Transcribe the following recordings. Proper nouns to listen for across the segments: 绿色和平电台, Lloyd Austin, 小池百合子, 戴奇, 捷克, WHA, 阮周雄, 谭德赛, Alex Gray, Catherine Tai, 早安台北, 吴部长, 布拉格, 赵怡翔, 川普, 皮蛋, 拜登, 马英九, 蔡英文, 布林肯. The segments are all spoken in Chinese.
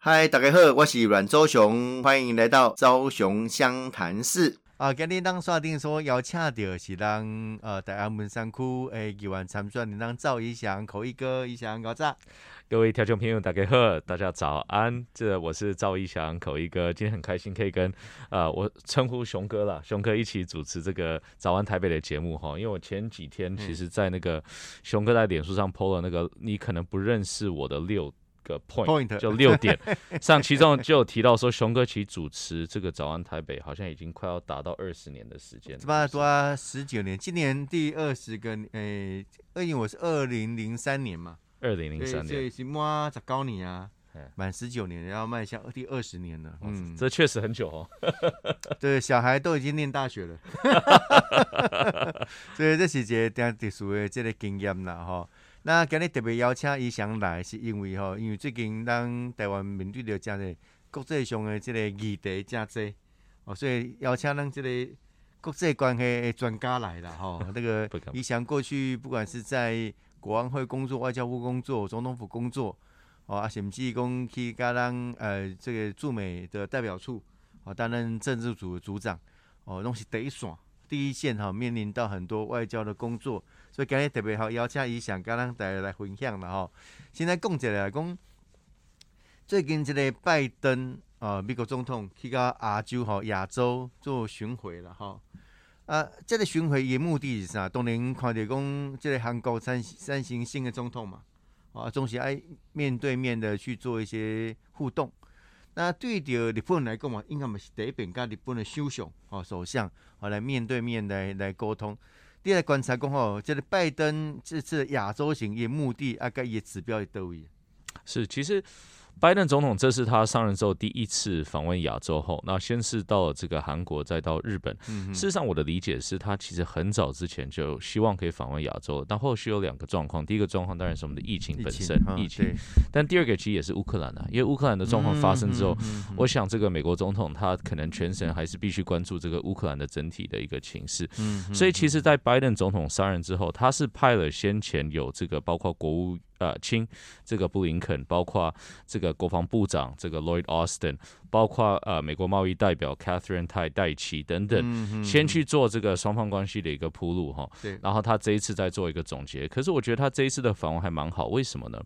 嗨，大家好，我是阮周雄，欢迎来到周雄湘潭市。今天咱刷定说邀请到是咱台安文山区诶议员参选人赵怡翔，口译哥，怡翔高赞。各位听众朋友，大家好，大家早安。我是赵逸翔，口译哥，今天很开心可以跟我称呼熊哥啦，熊哥一起主持这个早安台北的节目哈。因为我前几天其实，在那个熊哥在脸书上 PO 了那个你可能不认识我的6个 point 就6点上，其中就有提到说，熊哥其实主持这个早安台北好像已经快要达到20年的时间，多19年，今年第20个，因为我是2003年嘛。2003年，所以是满19年啊，满19年，然后迈向第20年了。嗯，这确实很久哦。对，小孩都已经念大学了，所以这是一个点特殊的这个经验啦，吼。那今日特别邀请怡翔来，是因为吼，因为最近咱台湾面对着真侪国际上的这个议题真侪，哦，所以邀请咱这个国际关系的专家来啦，吼。那个怡翔过去不管是在国安会工作、外交部工作、总统府工作，甚至讲去跟咱这个驻美的代表处，担任政治组的组长，拢是第一线面临到很多外交的工作，所以今日特别邀请伊想跟咱大家来分享啦吼。现在讲一下讲，最近这个拜登美国总统去到亚洲做巡回啦吼。这个巡回的目的是啥？当然看到讲，这个韩国三星新的总统嘛，总是爱面对面的去做一些互动。那对着日本来讲嘛，应该嘛是第一遍跟日本的首相来面对面来沟通。第二观察讲这个拜登这次亚洲行的目的啊，跟伊指标在叨位？是，其实拜登总统这是他上任之后第一次访问亚洲后，那先是到这个韩国，再到日本。事实上，我的理解是他其实很早之前就希望可以访问亚洲，但后续有2个状况。第一个状况当然是我们的疫情本身，疫情，但第二个其实也是乌克兰，因为乌克兰的状况发生之后，我想这个美国总统他可能全神还是必须关注这个乌克兰的整体的一个情势。所以其实，在拜登总统上任之后，他是派了先前有这个包括国务卿这个布林肯，包括这个国防部长这个 Lloyd Austin， 包括美国贸易代表 Catherine Tai 戴奇等等，先去做这个双方关系的一个铺路哈。然后他这一次再做一个总结。可是我觉得他这一次的访问还蛮好，为什么呢？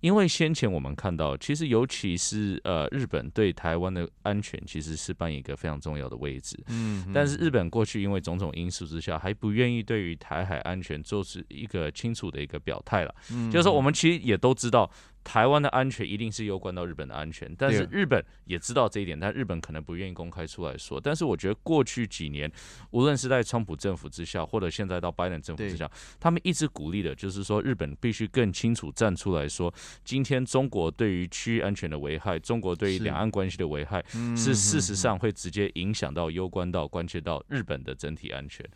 因为先前我们看到，其实尤其是日本对台湾的安全其实是扮演一个非常重要的位置，但是日本过去因为种种因素之下，还不愿意对于台海安全做出一个清楚的一个表态了。就是说，我们其实也都知道，台湾的安全一定是攸关到日本的安全，但是日本也知道这一点，但日本可能不愿意公开出来说。但是我觉得过去几年，无论是在川普政府之下，或者现在到拜登政府之下，他们一直鼓励的就是说，日本必须更清楚站出来说，今天中国对于区域安全的危害，中国对于两岸关系的危害，是事实上会直接影响到、攸关到、关切到日本的整体安全。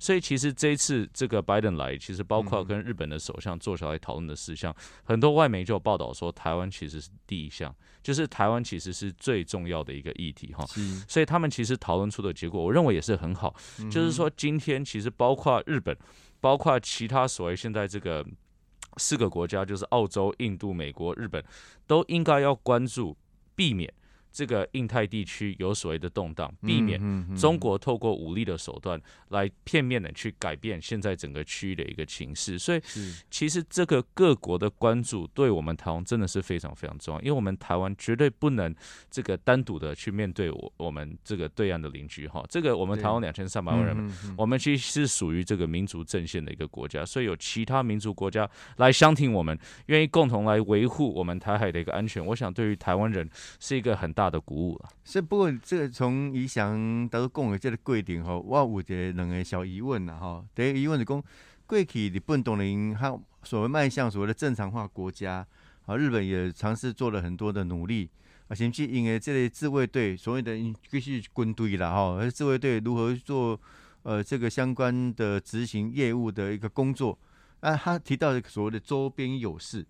所以其实这一次这个拜登来，其实包括跟日本的首相坐下来讨论的事项，很多外媒就报道说台湾其实是第一项，就是台湾其实是最重要的一个议题哈，所以他们其实讨论出的结果，我认为也是很好，就是说今天其实包括日本，包括其他所谓现在这个4个国家，就是澳洲、印度、美国、日本，都应该要关注避免这个印太地区有所谓的动荡，避免中国透过武力的手段来片面的去改变现在整个区域的一个情势。所以其实这个各国的关注对我们台湾真的是非常非常重要，因为我们台湾绝对不能这个单独的去面对我们这个对岸的邻居哈。这个我们台湾2300万人，我们其实是属于这个民族阵线的一个国家，所以有其他民族国家来相挺我们，愿意共同来维护我们台海的一个安全，我想对于台湾人是一个很大的鼓舞了。所以不过这个从怡翔到讲的这个过程吼，我有两个小疑问啦吼。第一个疑问是讲，过去日本当然它所谓迈向所谓的正常化国家，日本也尝试做了很多的努力，甚至因为这类自卫队所谓的就是军队啦吼，自卫队如何做这个相关的执行业务的一个工作。那他提到所谓的周边有事，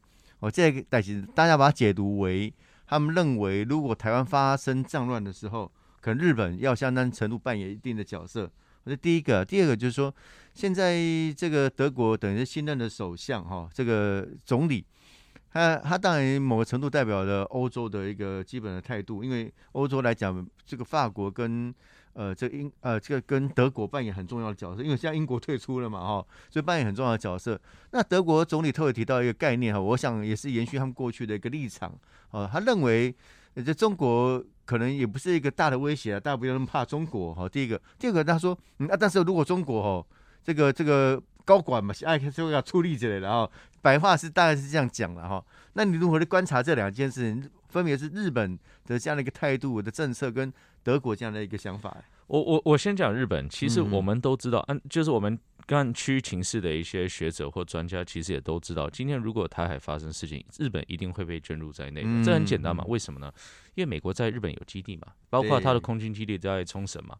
这个但是大家把它解读为，他们认为，如果台湾发生战乱的时候，可能日本要相当程度扮演一定的角色。这第一个，第二个就是说，现在这个德国等于新任的首相，这个总理，他当然某个程度代表了欧洲的一个基本的态度，因为欧洲来讲，这个法国跟这个跟德国扮演很重要的角色，因为现在英国退出了嘛，哈，所以扮演很重要的角色。那德国总理特别提到一个概念哈，我想也是延续他们过去的一个立场啊，他认为这中国可能也不是一个大的威胁啊，大家不要那么怕中国哈。第一个，第二个他说，但是如果中国哈，这个高管嘛，爱就要出力之类的哈。白话是大概是这样讲了哈。那你如何去观察这两件事情，分别是日本的这样的一个态度的政策，跟德国这样的一个想法？我先讲日本，其实我们都知道，就是我们看区域情势的一些学者或专家，其实也都知道，今天如果台海发生事情，日本一定会被卷入在内。这很简单嘛？为什么呢？因为美国在日本有基地嘛，包括它的空军基地在冲绳嘛，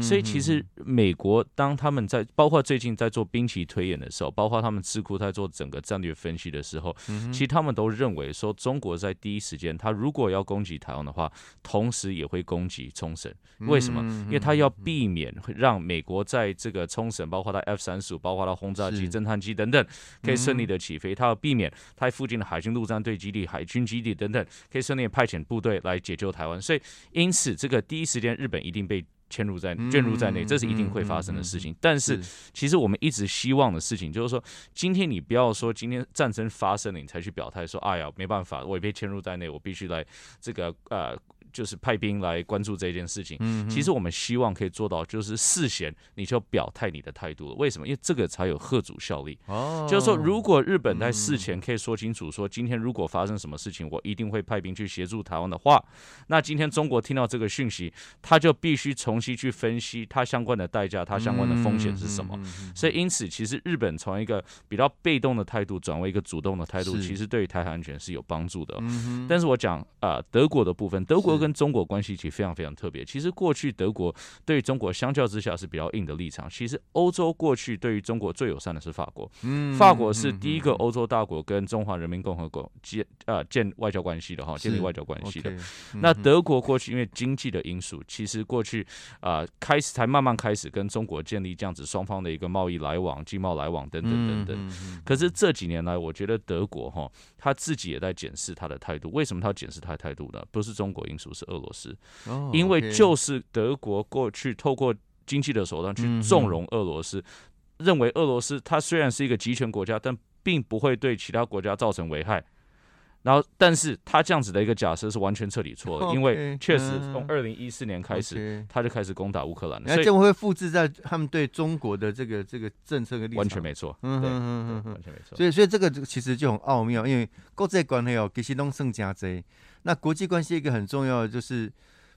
所以其实美国当他们在包括最近在做兵棋推演的时候，包括他们智库在做整个战略分析的时候，其实他们都认为说，中国在第一时间，他如果要攻击台湾的话，同时也会攻击冲绳。为什么？因为他要避免让美国在这个冲绳，包括他 F-35，包括他轰炸机、侦探机等等，可以顺利的起飞。他要避免他附近的海军陆战队基地、海军基地等等，可以顺利的派遣部队来解救台湾，所以因此这个第一时间日本一定被卷入在内，这是一定会发生的事情。但是其实我们一直希望的事情就是说，今天你不要说今天战争发生了你才去表态说，哎呀没办法，我也被卷入在内，我必须来这个就是派兵来关注这件事情。其实我们希望可以做到，就是事先你就表态你的态度了。为什么？因为这个才有嚇阻效力。就是说，如果日本在事前可以说清楚，说今天如果发生什么事情，我一定会派兵去协助台湾的话，那今天中国听到这个讯息，他就必须重新去分析它相关的代价，它相关的风险是什么。所以，因此，其实日本从一个比较被动的态度转为一个主动的态度，其实对于台海安全是有帮助的。但是我讲德国的部分，德国跟中国关系其实非常非常特别。其实过去德国对中国相较之下是比较硬的立场。其实欧洲过去对于中国最友善的是法国，法国是第一个欧洲大国跟中华人民共和国建外交关系的哈，建立外交关系的。那德国过去因为经济的因素，其实过去开始才慢慢开始跟中国建立这样子双方的一个贸易来往、经贸来往等等等等。可是这几年来，我觉得德国哈他自己也在检视他的态度。为什么他检视他的态度呢？不是中国因素，是俄罗斯，因为就是德国过去透过经济的手段去纵容俄罗斯，认为俄罗斯它虽然是一个集权国家，但并不会对其他国家造成危害。然后，但是他这样子的一个假设是完全彻底错的，因为确实从2014年开始，他就开始攻打乌克兰了。那这会复制在他们对中国的这个政策跟立场，完全没错，对，完全没错。所以这个其实就很奥妙，因为国际关系哦，其实拢算真多。那国际关系一个很重要的就是，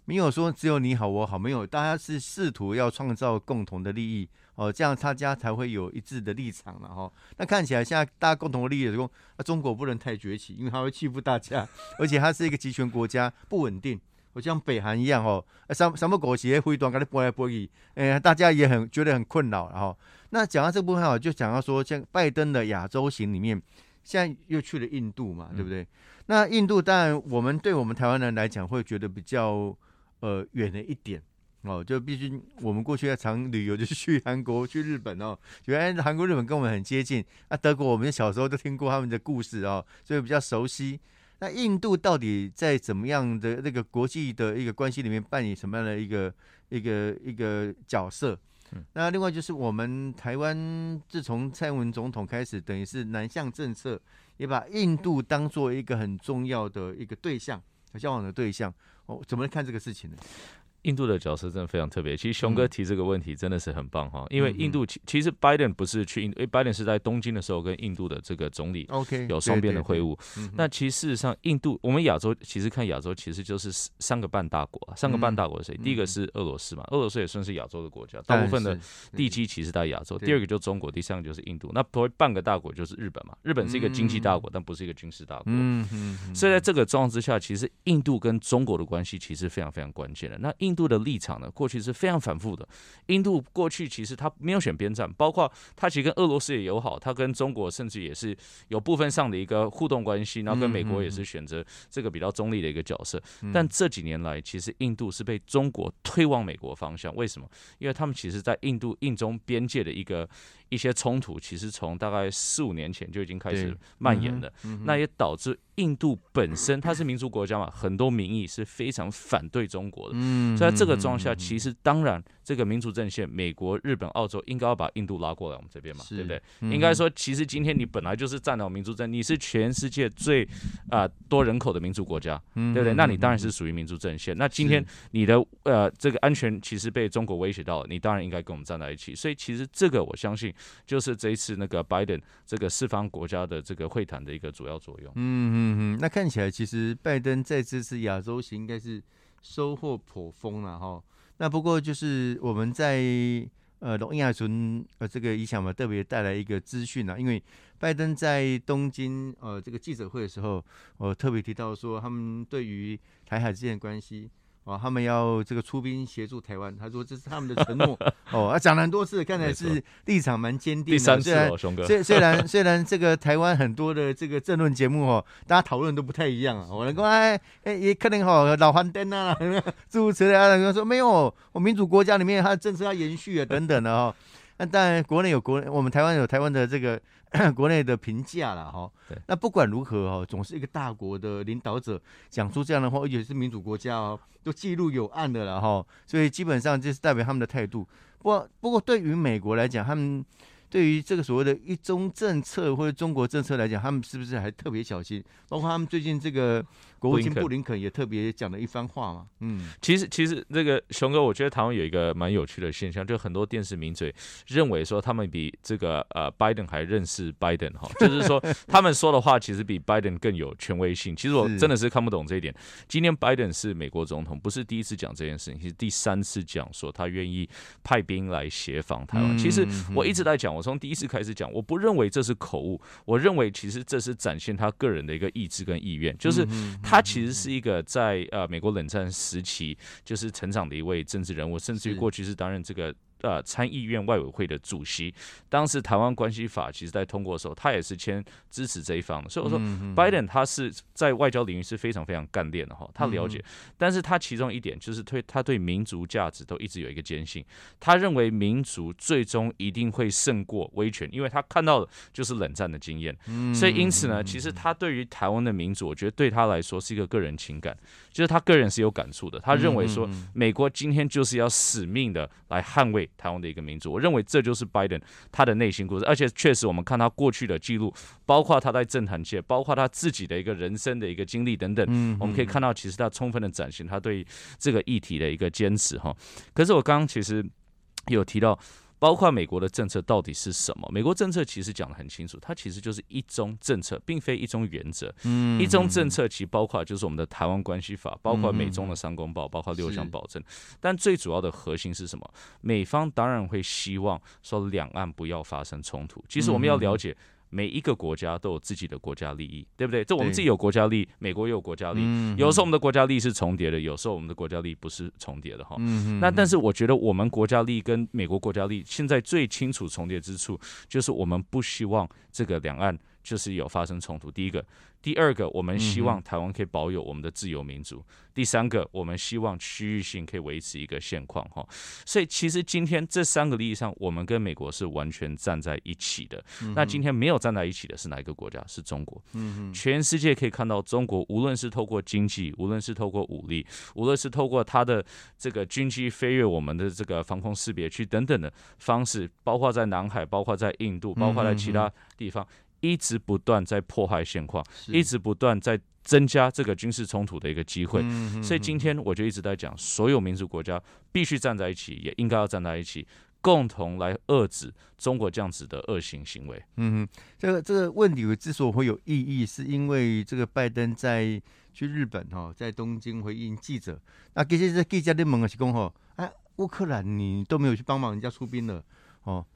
没有说只有你好我好，没有，大家是试图要创造共同的利益。这样大家才会有一致的立场了哈。那看起来现在大家共同的利益就是说，中国不能太崛起，因为它会欺负大家，而且它是一个集权国家，不稳定。我像北韩一样哈，什么国旗挥端给它拨来拨去，大家也很觉得很困扰哈。那讲到这部分哈，就讲到说，像拜登的亚洲行里面，现在又去了印度嘛，对不对？那印度当然我们对我们台湾人来讲会觉得比较远了一点。就必须我们过去常旅游就是去韩国、去日本觉得韩国、日本跟我们很接近。德国我们小时候都听过他们的故事所以比较熟悉。那印度到底在怎么样的那个国际的一个关系里面扮演什么样的一个角色？那另外就是我们台湾自从蔡英文总统开始，等于是南向政策，也把印度当作一个很重要的一个对象、交往的对象。怎么看这个事情呢？印度的角色真的非常特别。其实熊哥提这个问题真的是很棒哈，因为印度其实拜登不是去印度，因为拜登是在东京的时候跟印度的这个总理有双边的会晤。那其实事实上，印度我们亚洲其实看亚洲其实就是三个半大国啊，三个半大国是谁？第一个是俄罗斯嘛，俄罗斯也算是亚洲的国家，大部分的地基其实在亚洲。第二个就是中国，第三个就是印度。那所谓半个大国就是日本嘛，日本是一个经济大国，但不是一个军事大国。所以在这个状况之下，其实印度跟中国的关系其实非常非常关键的。那印度的立场呢，过去是非常反复的。印度过去其实他没有选边站，包括他其实跟俄罗斯也友好，他跟中国甚至也是有部分上的一个互动关系，然后跟美国也是选择这个比较中立的一个角色。但这几年来，其实印度是被中国推往美国方向。为什么？因为他们其实在印度印中边界的一些冲突，其实从大概4、5年前就已经开始蔓延了。那也导致印度本身它是民族国家嘛，很多民意是非常反对中国的。所以在这个状况下，其实当然这个民主阵线，美国、日本、澳洲应该要把印度拉过来我们这边嘛，对不对？应该说，其实今天你本来就是占了民族阵，你是全世界最多人口的民族国家，对不对？那你当然是属于民族阵线。那今天你的这个安全其实被中国威胁到了，你当然应该跟我们站在一起。所以其实这个我相信就是这一次那个拜登这个四方国家的这个会谈的一个主要作用。那看起来其实拜登在这次亚洲行应该是收获颇丰了哈。那不过就是我们在龙应亚村这个影响嘛，特别带来一个资讯啊，因为拜登在东京这个记者会的时候，特别提到说他们对于台海之间的关系。他们要这个出兵协助台湾，他说这是他们的承诺。讲了很多次，看来是立场蛮坚定的。第三次熊哥。虽然这个台湾很多的这个政论节目大家讨论都不太一样啊。我能说也可能老翻灯啊，诸如此类啊，说没有，我民主国家里面他的政策要延续啊，等等的。那当然国内有国内，我们台湾有台湾的这个国内的评价啦。那不管如何总是一个大国的领导者讲出这样的话，而且是民主国家都记录有案的啦。所以基本上就是代表他们的态度。不过对于美国来讲，他们对于这个所谓的一中政策或者中国政策来讲，他们是不是还特别小心？包括他们最近这个国务卿布林肯也特别讲了一番话嘛。其实这个熊哥，我觉得台湾有一个蛮有趣的现象，就很多电视名嘴认为说他们比这个拜登还认识拜登哈，就是说他们说的话其实比拜登更有权威性。其实我真的是看不懂这一点。今天拜登是美国总统，不是第一次讲这件事情，是第3次讲说他愿意派兵来协防台湾。其实我一直在讲。我从第1次开始讲，我不认为这是口误，我认为其实这是展现他个人的一个意志跟意愿，就是他其实是一个在美国冷战时期就是成长的一位政治人物，甚至于过去是担任这个参议院外委会的主席，当时台湾关系法其实在通过的时候，他也是签支持这一方的。所以我说，拜登他是在外交领域是非常非常干练的哈，他了解。但是他其中一点就是他对民族价值都一直有一个坚信，他认为民族最终一定会胜过威权，因为他看到的就是冷战的经验。所以因此呢，其实他对于台湾的民主，我觉得对他来说是一个个人情感，就是他个人是有感触的。他认为说，美国今天就是要死命的来捍卫台湾的一个民主，我认为这就是拜登他的内心故事，而且确实我们看他过去的记录，包括他在政坛界，包括他自己的一个人生的一个经历等等，我们可以看到其实他充分的展现他对这个议题的一个坚持哈。可是我刚刚其实有提到。包括美国的政策到底是什么？美国政策其实讲得很清楚，它其实就是一中政策，并非一中原则。一中政策其实包括就是我们的台湾关系法，包括美中的三公报，包括6项保证。但最主要的核心是什么？美方当然会希望说两岸不要发生冲突。其实我们要了解。每一个国家都有自己的国家利益，对不对？这我们自己有国家利益，美国也有国家利益。有时候我们的国家利益是重叠的，有时候我们的国家利益不是重叠的哈。那但是我觉得我们国家利益跟美国国家利益现在最清楚重叠之处，就是我们不希望这个两岸就是有发生冲突。第一个。第二个，我们希望台湾可以保有我们的自由民主。第三个，我们希望区域性可以维持一个现况哈。所以其实今天这3个利益上，我们跟美国是完全站在一起的。那今天没有站在一起的是哪一个国家？是中国。全世界可以看到，中国无论是透过经济，无论是透过武力，无论是透过它的这个军机飞越我们的这个防空识别区等等的方式，包括在南海，包括在印度，包括在其他地方。一直不断在破坏现况，一直不断在增加这个军事冲突的一个机会。所以今天我就一直在讲，所有民主国家必须站在一起，也应该要站在一起，共同来遏制中国这样子的恶性行为。这个问题之所以会有意义，是因为这个拜登在去日本在东京回应记者，那其实记者在问的是说，乌克兰你都没有去帮忙人家出兵了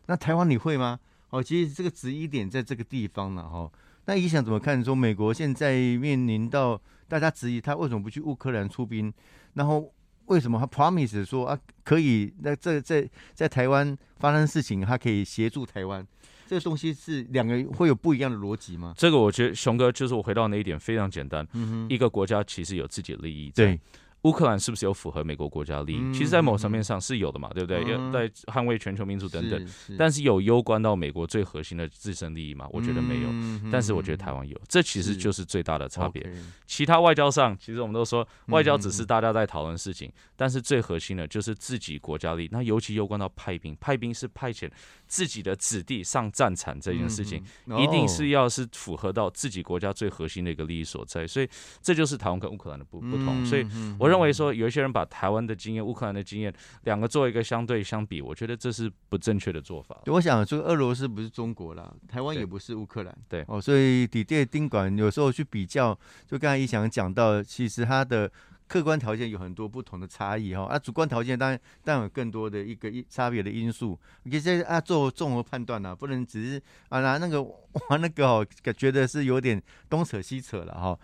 那台湾你会吗？其实这个质疑点在这个地方了。那你想怎么看？说美国现在面临到大家质疑他为什么不去乌克兰出兵，然后为什么他 promise 说啊可以？那在台湾发生事情，他可以协助台湾，这个东西是两个会有不一样的逻辑吗？这个我觉得熊哥就是我回到那一点非常简单，一个国家其实有自己的利益在。对。乌克兰是不是有符合美国国家利益？其实，在某层面上是有的嘛，对不对？在捍卫全球民主等等，但是有攸关到美国最核心的自身利益吗？我觉得没有。但是我觉得台湾有，这其实就是最大的差别。其他外交上，其实我们都说外交只是大家在讨论事情，但是最核心的就是自己国家利益。那尤其攸关到派兵，派兵是派遣自己的子弟上战场这件事情，一定是要是符合到自己国家最核心的一个利益所在。所以这就是台湾跟乌克兰的不同。所以我认为说有一些人把台湾的经验、乌克兰的经验两个做一个相对相比，我觉得这是不正确的做法。我想说，俄罗斯不是中国啦，台湾也不是乌克兰，对哦，所以底地宾馆有时候去比较，就刚才一翔讲到，其实他的客观条件有很多不同的差异哈，啊，主观条件当然有更多的一个差别的因素，其实啊做综合判断啊，不能只是啊拿那个哇那个哦，觉得是有点东扯西扯了哈。哦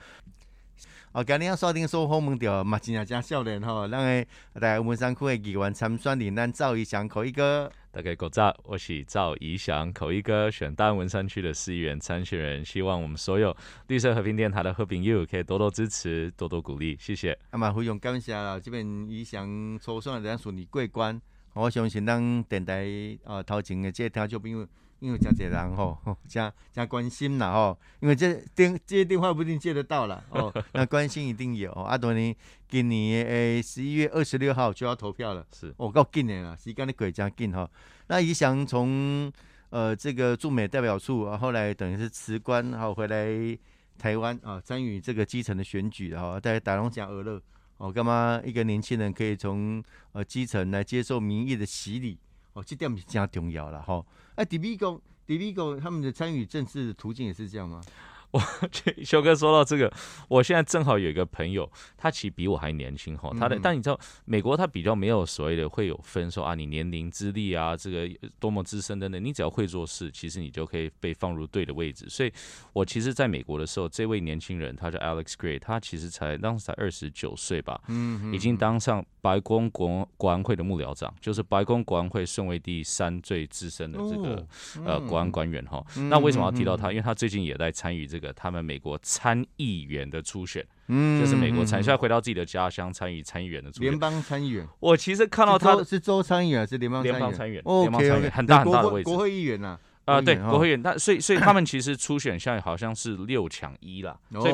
哦，今日锁定所访问到嘛，真正真少年吼，咱个在文山区的议员参选人，咱赵怡翔口译哥。大家好，我是赵怡翔口译哥，选大安文山区的市议员参选人，希望我们所有绿色和平电台的好朋友可以多多支持，多多鼓励，谢谢。啊嘛，非常感谢啦，这边怡翔抽选的咱顺利过关，我相信咱电台头前的这听众朋友。因为真侪人吼，真关心啦吼，因为这电话不一定接得到啦哦，那关心一定有。啊，当然今年11月26号就要投票了，是哦，够近的啦，时间咧过真紧吼。那怡翔从这个驻美代表处，后来等于是辞官，然后回来台湾啊，参与这个基层的选举哈，在打龙讲俄勒哦，干嘛一个年轻人可以从基层来接受民意的洗礼？哦，这点是真重要啦吼。啊，迪比狗他们的参与政治的途径也是这样吗？我修哥说到这个，我现在正好有一个朋友，他其实比我还年轻哈，但你知道美国他比较没有所谓的会有分说啊，你年龄、资历啊，这个多么资深等等，你只要会做事，其实你就可以被放入对的位置。所以我其实在美国的时候，这位年轻人他叫 Alex Gray， 他其实当时才29岁吧，已经当上白宫国安会的幕僚长，就是白宫国安会顺位第3最资深的这个国安官员哈。那为什么要提到他？因为他最近也在参与这个。他们美国参议员的初选，就是美国现在回到自己的家乡参与参议员的初选，联邦参议员。我其实看到他是州参议员还是联邦参议员？联邦参议员很大很大的位置，国会议员啊。对，国会议员，所以他们其实初选下好像是6-1啦，所以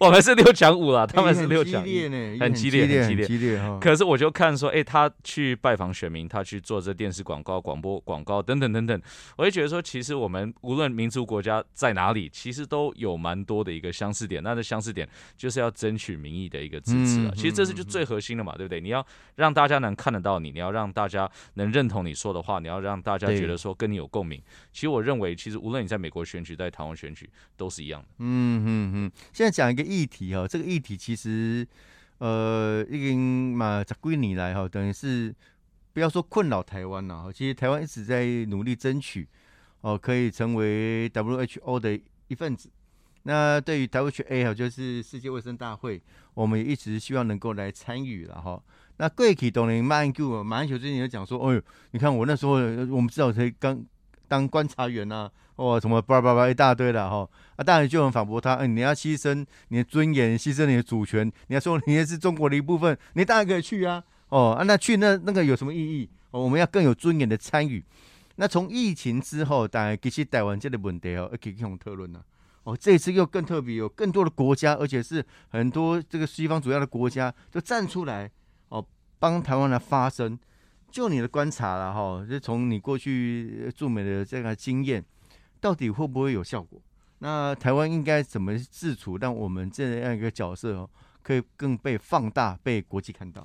我们是6-5啦，他们是6-1，很激烈，很激烈。可是我就看说，他去拜访选民，他去做这电视广告、广播广告等等等等，我就觉得说，其实我们无论民族国家在哪里，其实都有蛮多的一个相似点。那这相似点就是要争取民意的一个支持了。其实这是就最核心的嘛，对不对？你要让大家能看得到你，你要让大家能认同你说的话，你要让大家觉得说跟你有共鸣。其实我认为，其实无论你在美国选举，在台湾选举，都是一样的。现在讲一个议题哈，这个议题其实已经嘛10几年来哈，等于是不要说困扰台湾了，其实台湾一直在努力争取哦，可以成为 WHO 的一份子。那对于 WHA 就是世界卫生大会，我们也一直希望能够来参与了哈。那过去当然马英九，最近有讲说，哎呦，你看我那时候，我们至少才刚。当观察员啊，什么叭叭一大堆的哈，当然就很反驳他，你要牺牲你的尊严，牺牲你的主权，你要说你也是中国的一部分，你当然可以去啊，那去那个有什么意义？我们要更有尊严的参与。那从疫情之后，当然其实台湾这个问题可以用讨论了。这一次又更特别，有更多的国家，而且是很多这个西方主要的国家就站出来帮台湾来发声。就你的观察啦，就从你过去驻美的这个经验，到底会不会有效果？那台湾应该怎么自处，让我们这样一个角色可以更被放大，被国际看到？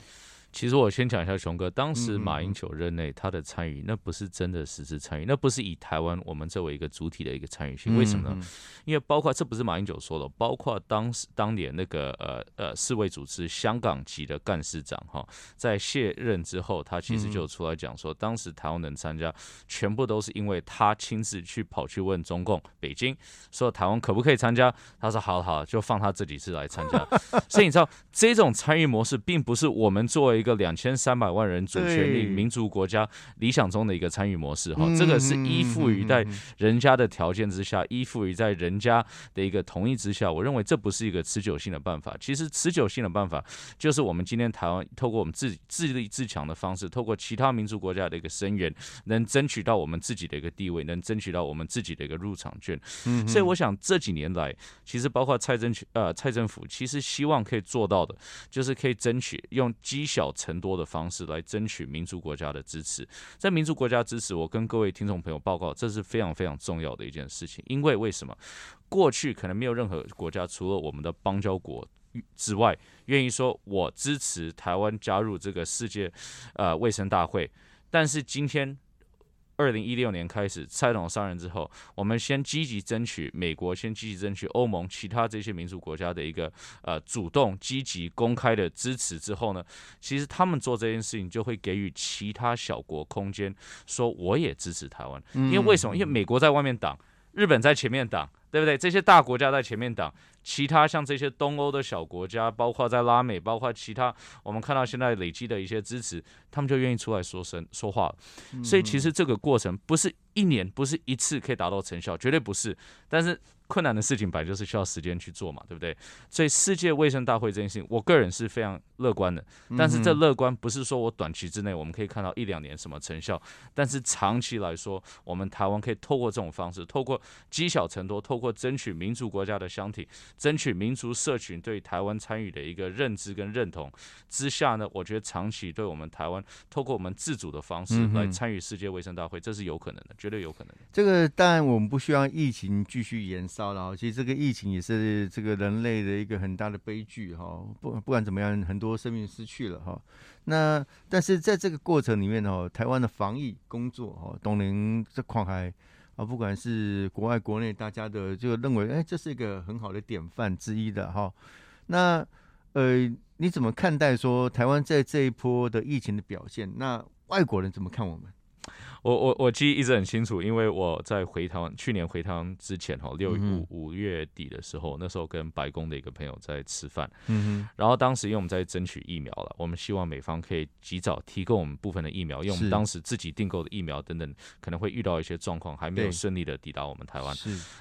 其实我先讲一下，熊哥，当时马英九任内他的参与，那不是真的实质参与，那不是以台湾我们作为一个主体的一个参与性。为什么呢？因为包括这不是马英九说的，包括当年那个世卫组织香港籍的干事长哈，在卸任之后，他其实就出来讲说，当时台湾能参加，全部都是因为他亲自跑去问中共北京，说台湾可不可以参加？他说好，就放他这几次来参加。所以你知道，这种参与模式并不是我们作为一个2300万人主权力民主国家理想中的一个参与模式哈，这个是依附于在人家的条件之下，依附于在人家的一个同意之下，我认为这不是一个持久性的办法。其实持久性的办法就是我们今天台湾透过我们自立自强的方式，透过其他民主国家的一个声援，能争取到我们自己的一个地位，能争取到我们自己的一个入场券。所以我想这几年来，其实包括蔡政府其实希望可以做到的，就是可以争取用积小成多的方式来争取民主国家的支持。在民主国家支持，我跟各位听众朋友报告，这是非常非常重要的一件事情。因为为什么？过去可能没有任何国家，除了我们的邦交国之外，愿意说我支持台湾加入这个世界卫生大会。但是今天2016年开始，蔡总统上任之后，我们先积极争取美国，先积极争取欧盟，其他这些民主国家的一个主动、积极、公开的支持之后呢，其实他们做这件事情就会给予其他小国空间，说我也支持台湾。因为为什么？因为美国在外面挡，日本在前面挡，对不对？这些大国家在前面挡，其他像这些东欧的小国家，包括在拉美，包括其他我们看到现在累积的一些支持，他们就愿意出来说话了。所以其实这个过程不是一年，不是一次可以达到成效，绝对不是。但是困难的事情本来就是需要时间去做嘛，对不对？所以世界卫生大会这件事情，我个人是非常乐观的。但是这乐观不是说我短期之内我们可以看到1-2年什么成效，但是长期来说，我们台湾可以透过这种方式，透过积小成多，透过争取民主国家的相挺，争取民族社群对台湾参与的一个认知跟认同之下呢，我觉得长期对我们台湾透过我们自主的方式来参与世界卫生大会，这是有可能的，绝对有可能的。这个当然我们不希望疫情继续延烧。其实这个疫情也是这个人类的一个很大的悲剧哈，不管怎么样，很多生命失去了哈。那但是在这个过程里面哦，台湾的防疫工作哦，当然这跨海啊，不管是国外国内，大家的就认为哎，这是一个很好的典范之一的哈。那你怎么看待说台湾在这一波的疫情的表现？那外国人怎么看我们？我记忆一直很清楚，因为我在回台湾，去年回台湾之前哈，5月底的时候，那时候跟白宫的一个朋友在吃饭，然后当时因为我们在争取疫苗了，我们希望美方可以及早提供我们部分的疫苗，因为我们当时自己订购的疫苗等等，可能会遇到一些状况，还没有顺利的抵达我们台湾。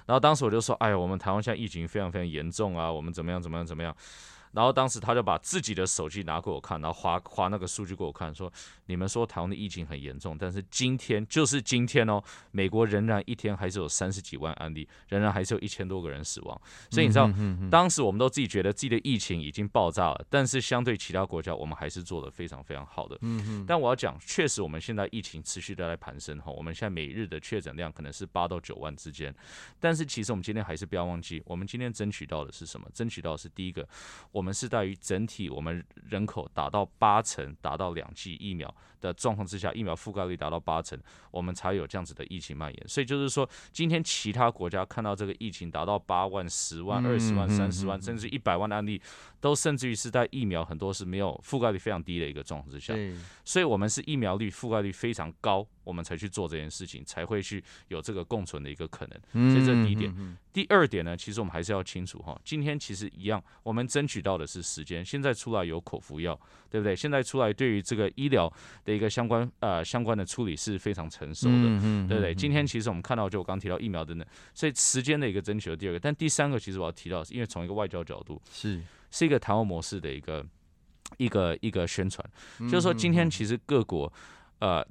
然后当时我就说，哎呀，我们台湾现在疫情非常非常严重啊，我们怎么样。然后当时他就把自己的手机拿给我看，然后划那个数据给我看，说你们说台湾的疫情很严重，但是今天哦，美国仍然一天还是有30几万案例，仍然还是有1000多个人死亡。所以你知道，当时我们都自己觉得自己的疫情已经爆炸了，但是相对其他国家，我们还是做得非常非常好的。但我要讲，确实我们现在疫情持续的在攀升哈，我们现在每日的确诊量可能是8到9万之间，但是其实我们今天还是不要忘记，我们今天争取到的是什么？争取到的是第一个，我们是在于整体我们人口达到80%，达到2剂疫苗的状况之下，疫苗覆盖率达到80%，我们才有这样子的疫情蔓延。所以就是说，今天其他国家看到这个疫情达到8万、10万、20万、30万，甚至100万案例，都甚至于是在疫苗很多是没有覆盖率非常低的一个状况之下，所以我们是疫苗率覆盖率非常高，我们才去做这件事情，才会去有这个共存的一个可能。所以这是第一点。第二点呢，其实我们还是要清楚哈，今天其实一样，我们争取到的是时间。现在出来有口服药，对不对？现在出来对于这个医疗的一个相关的处理是非常成熟的，对不对？今天其实我们看到，就我刚提到疫苗等等，所以时间的一个争取的第二个。但第三个，其实我要提到，因为从一个外交角度是一个台湾模式的一个宣传，就是说今天其实各国。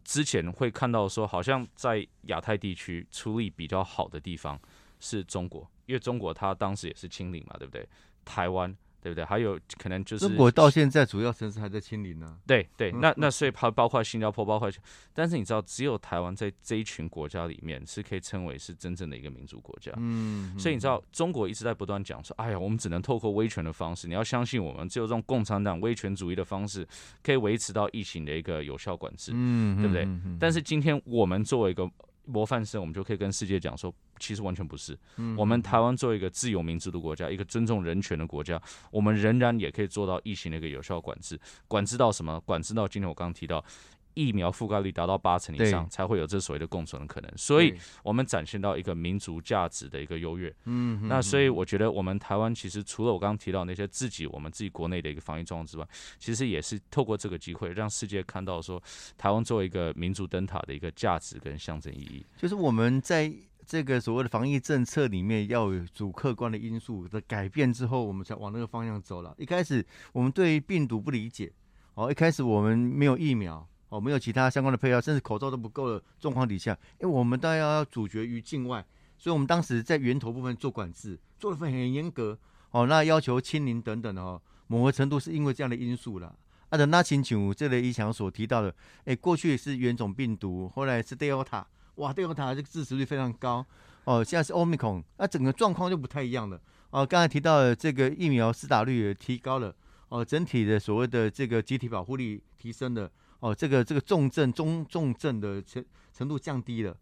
之前会看到说，好像在亚太地区处理比较好的地方是中国，因为中国它当时也是清零嘛，对不对？台湾，对不对？还有可能就是中国到现在主要城市还在清零呢。对，那所以包括新加坡，包括，但是你知道，只有台湾在这一群国家里面是可以称为是真正的一个民主国家。所以你知道，中国一直在不断讲说，哎呀，我们只能透过威权的方式，你要相信我们，只有这种共产党威权主义的方式，可以维持到疫情的一个有效管制，对不对？但是今天我们作为一个模范生，我们就可以跟世界讲说，其实完全不是。我们台湾作为一个自由民主的国家，一个尊重人权的国家，我们仍然也可以做到疫情的一个有效管制。管制到什么？管制到今天我刚刚提到疫苗覆盖率达到80%以上，才会有这所谓的共存的可能。所以我们展现到一个民族价值的一个优越。嗯，那所以我觉得我们台湾其实除了我刚刚提到那些我们自己国内的一个防疫状况之外，其实也是透过这个机会让世界看到说台湾作为一个民族灯塔的一个价值跟象征意义。就是我们在这个所谓的防疫政策里面要有主客观的因素的改变之后，我们才往那个方向走了。一开始我们对病毒不理解，一开始我们没有疫苗，没有其他相关的配药，甚至口罩都不够的状况底下，我们大概要主角于境外，所以我们当时在源头部分做管制，做得很严格，那要求清零等等，某个程度是因为这样的因素了。等那请求这类医生所提到的，过去是原种病毒，后来是 Delta，哇，对它这个致死率非常高，现在是 Omicron， 整个状况就不太一样了。刚才提到的这个疫苗施打率也提高了，整体的所谓的这个集体保护力提升了，这个重症、重症的程度降低了，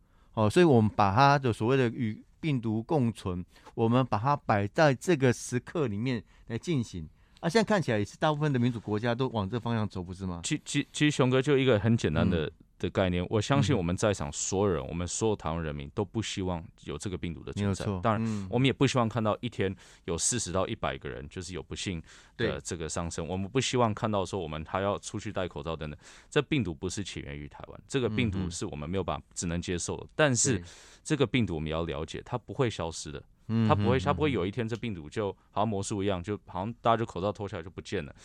所以我们把它的所谓的与病毒共存，我们把它摆在这个时刻里面来进行。现在看起来也是大部分的民主国家都往这方向走，不是吗？其实熊哥就一个很简单的概念，我相信我们在场所有人，我们所有台湾人民都不希望有这个病毒的存在。当然，我们也不希望看到一天有40到100个人就是有不幸的这个上升。我们不希望看到说我们还要出去戴口罩等等。这病毒不是起源于台湾，这个病毒是我们没有办法只能接受的。但是这个病毒我们也要了解，它不会消失的。它不会有一天这病毒就好像魔术一样，就好像大家就口罩脱下来就不见了。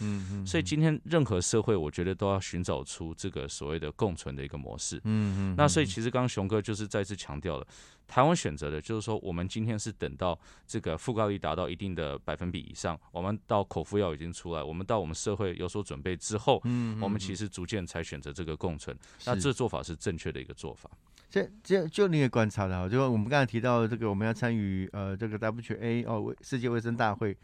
所以今天任何社会，我觉得都要寻找出这个所谓的共存的一个模式。那所以其实刚刚熊哥就是再次强调了，台湾选择的就是说，我们今天是等到这个覆盖率达到一定的100%以上，我们到口服药已经出来，我们到我们社会有所准备之后，我们其实逐渐才选择这个共存。那这做法是正确的一个做法。就你也观察了，就我们刚才提到这个，我们要参与这个 WHA 世界卫生大会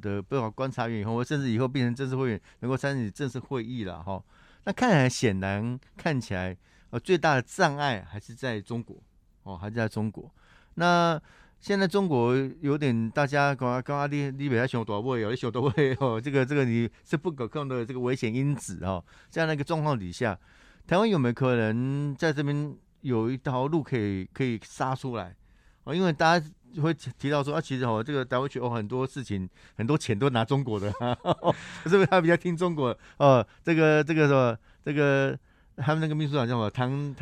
的不少观察员以后，甚至以后变成正式会员，能够参与正式会议了哈。那显然看起来，最大的障碍还是在中国还是在中国。那现在中国有点大家刚你别想多会，你想多会这个你是不可控的这个危险因子这样的一个状况底下，台湾有没有可能在这边有一条路可以杀出来，因为大家会提到说其实这个 WHO 很多事情很多钱都拿中国的，是不是他比较听中国？这个他们那个秘书长叫什么？谭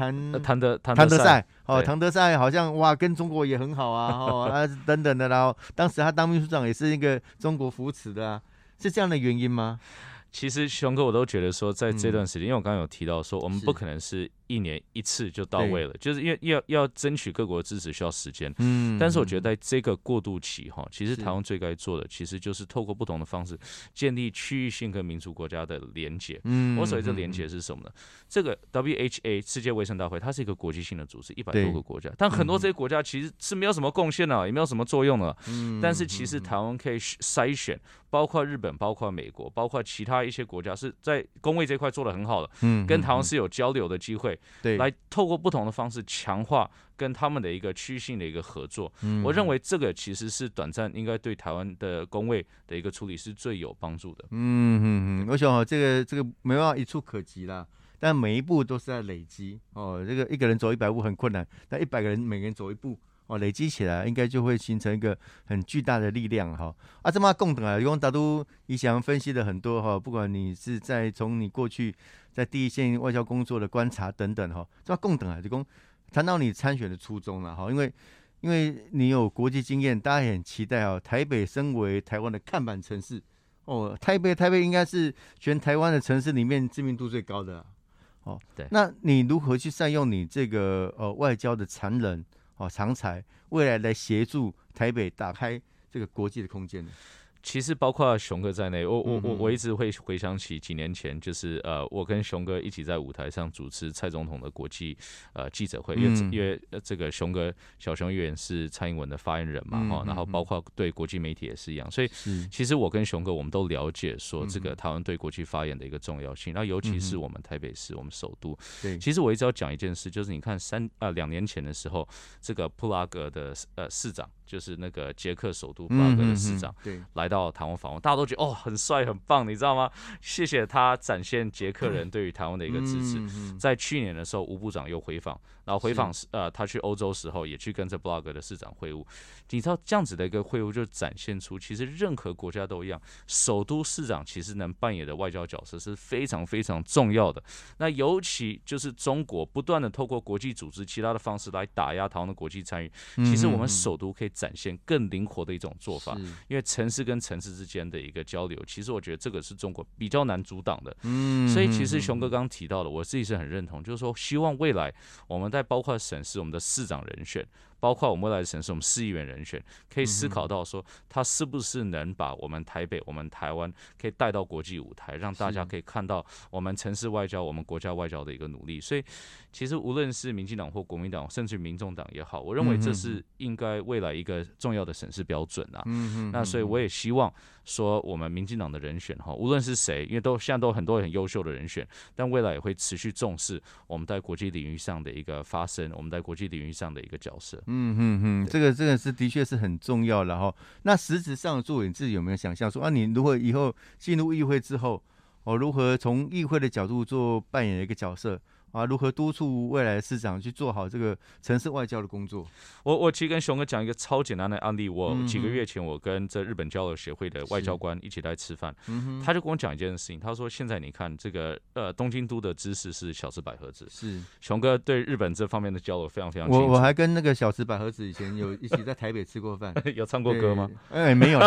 德赛，谭德赛好像跟中国也很好等等的啦。当时他当秘书长也是一个中国扶持的是这样的原因吗？其实熊哥我都觉得说，在这段时间，因为我刚刚有提到说，我们不可能是一年一次就到位了，就是因为要争取各国的支持需要时间。但是我觉得在这个过渡期其实台湾最该做的，其实就是透过不同的方式建立区域性跟民族国家的连结。我所谓这连结是什么呢？这个 WHA 世界卫生大会，它是一个国际性的组织，100多个国家，但很多这些国家其实是没有什么贡献的，也没有什么作用的。但是其实台湾可以筛选，包括日本，包括美国，包括其他一些国家是在公卫这块做得很好的，跟台湾是有交流的机会，来透过不同的方式强化跟他们的一个区域性的一个合作。我认为这个其实是短暂应该对台湾的公卫的一个处理是最有帮助的。我想这个没办法一触可及啦，但每一步都是在累积这个一个人走100步很困难，但100个人每个人走一步累积起来应该就会形成一个很巨大的力量这么共同啊，用大都以前分析的很多不管你是在从你过去在第一线外交工作的观察等等这么共同啊，就讲谈到你参选的初衷了因为你有国际经验，大家也很期待台北身为台湾的看板城市台北应该是全台湾的城市里面知名度最高的对。那你如何去善用你这个外交的才能？常才未来来协助台北打开这个国际的空间呢？其实包括熊哥在内，我一直会回想起几年前，就是我跟熊哥一起在舞台上主持蔡总统的国际记者会，因为这个熊哥小熊议员是蔡英文的发言人嘛然后包括对国际媒体也是一样，所以其实我跟熊哥我们都了解说这个台湾对国际发言的一个重要性，那尤其是我们台北市我们首都。其实我一直要讲一件事，就是你看2年前的时候，这个布拉格的市长就是那个捷克首都布拉格的市长，来到台湾访问，大家都觉得哦很帅很棒，你知道吗？谢谢他展现捷克人对于台湾的一个支持。在去年的时候，吴部长又回访，然后回访他去欧洲时候也去跟着布拉格的市长会晤。你知道这样子的一个会晤就展现出，其实任何国家都一样，首都市长其实能扮演的外交角色是非常非常重要的。那尤其就是中国不断的透过国际组织其他的方式来打压台湾的国际参与，其实我们首都可以展现更灵活的一种做法，因为城市跟城市之间的一个交流，其实我觉得这个是中国比较难阻挡的。所以其实熊哥刚提到的，我自己是很认同，就是说希望未来我们在包括审视我们的市长人选，包括我们未来的审视我们市议员人选，可以思考到说他是不是能把我们台北、我们台湾可以带到国际舞台，让大家可以看到我们城市外交、我们国家外交的一个努力。所以其实无论是民进党或国民党，甚至民众党也好，我认为这是应该未来一个重要的审视标准啊。那所以我也希望说，我们民进党的人选哈，无论是谁，因为现在都很多很优秀的人选，但未来也会持续重视我们在国际领域上的一个发声，我们在国际领域上的一个角色。这个是的确是很重要了哈。那实质上作为你自己有没有想象说啊，你如果以后进入议会之后，如何从议会的角度做扮演一个角色？如何督促未来的市长去做好这个城市外交的工作？我其实跟熊哥讲一个超简单的案例。我几个月前，我跟这日本交流协会的外交官一起来吃饭，他就跟我讲一件事情，他说：“现在你看这个东京都的知识是小池百合子。”是熊哥对日本这方面的交流非常非常清楚。我还跟那个小池百合子以前有一起在台北吃过饭，有唱过歌吗？没有，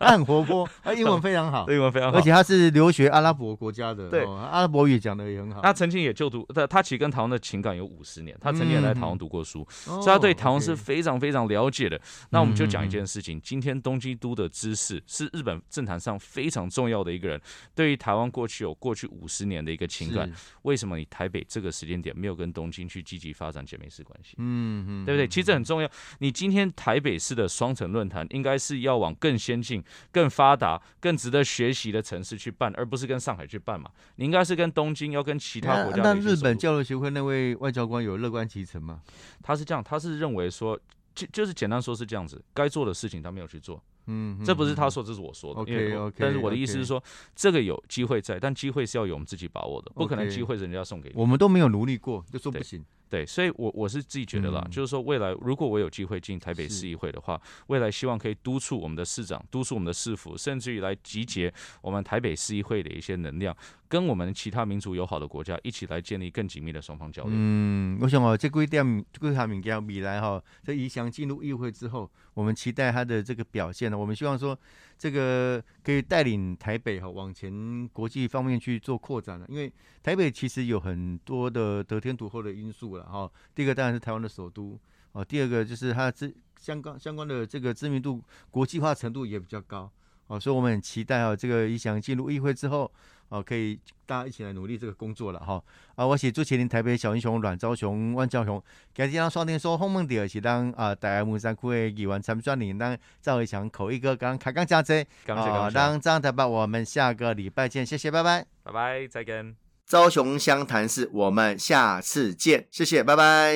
他很活泼，英文非常好，英文非常好，而且他是留学阿拉伯国家的，对，阿拉伯语讲的也很好。他曾经也他其实跟台湾的情感有50年，他曾经也在台湾读过书，所以他对台湾是非常非常了解的。那我们就讲一件事情，今天东京都的知事是日本政坛上非常重要的一个人，对于台湾过去50年的一个情感，为什么你台北这个时间点没有跟东京去积极发展姐妹市关系？对不对？其实很重要。你今天台北市的双城论坛应该是要往更先进、更发达、更值得学习的城市去办，而不是跟上海去办嘛。你应该是跟东京，要跟其他国家。那日本交流协会那位外交官有乐观其成吗？他是这样，他是认为说，就是简单说是这样子，该做的事情他没有去做。这不是他说，这是我说的。但是我的意思是说，这个有机会在，但机会是要有我们自己把握的，不可能机会人家送给你。我们都没有努力过，就说不行。对，所以我是自己觉得啦，就是说未来如果我有机会进台北市议会的话，未来希望可以督促我们的市长、督促我们的市府，甚至于来集结我们台北市议会的一些能量，跟我们其他民族友好的国家一起来建立更紧密的双方交流。我想这几项物件未来这怡翔进入议会之后，我们期待他的这个表现，我们希望说这个可以带领台北往前国际方面去做扩展，因为台北其实有很多的得天独厚的因素了哈。第一个当然是台湾的首都，第二个就是它相关的这个知名度、国际化程度也比较高，所以我们很期待这个怡翔进入议会之后，可以大家一起来努力这个工作了哈。我是主持人台北小英雄阮昭雄、阮昭雄，今日咱双天所访问到是咱大安文山区的议员参选人，咱赵怡翔口译哥刚开讲讲这，咱张台北，我们下个礼拜见，谢谢，拜拜，拜拜，再见。昭雄相谈室，我们下次见，谢谢，拜拜。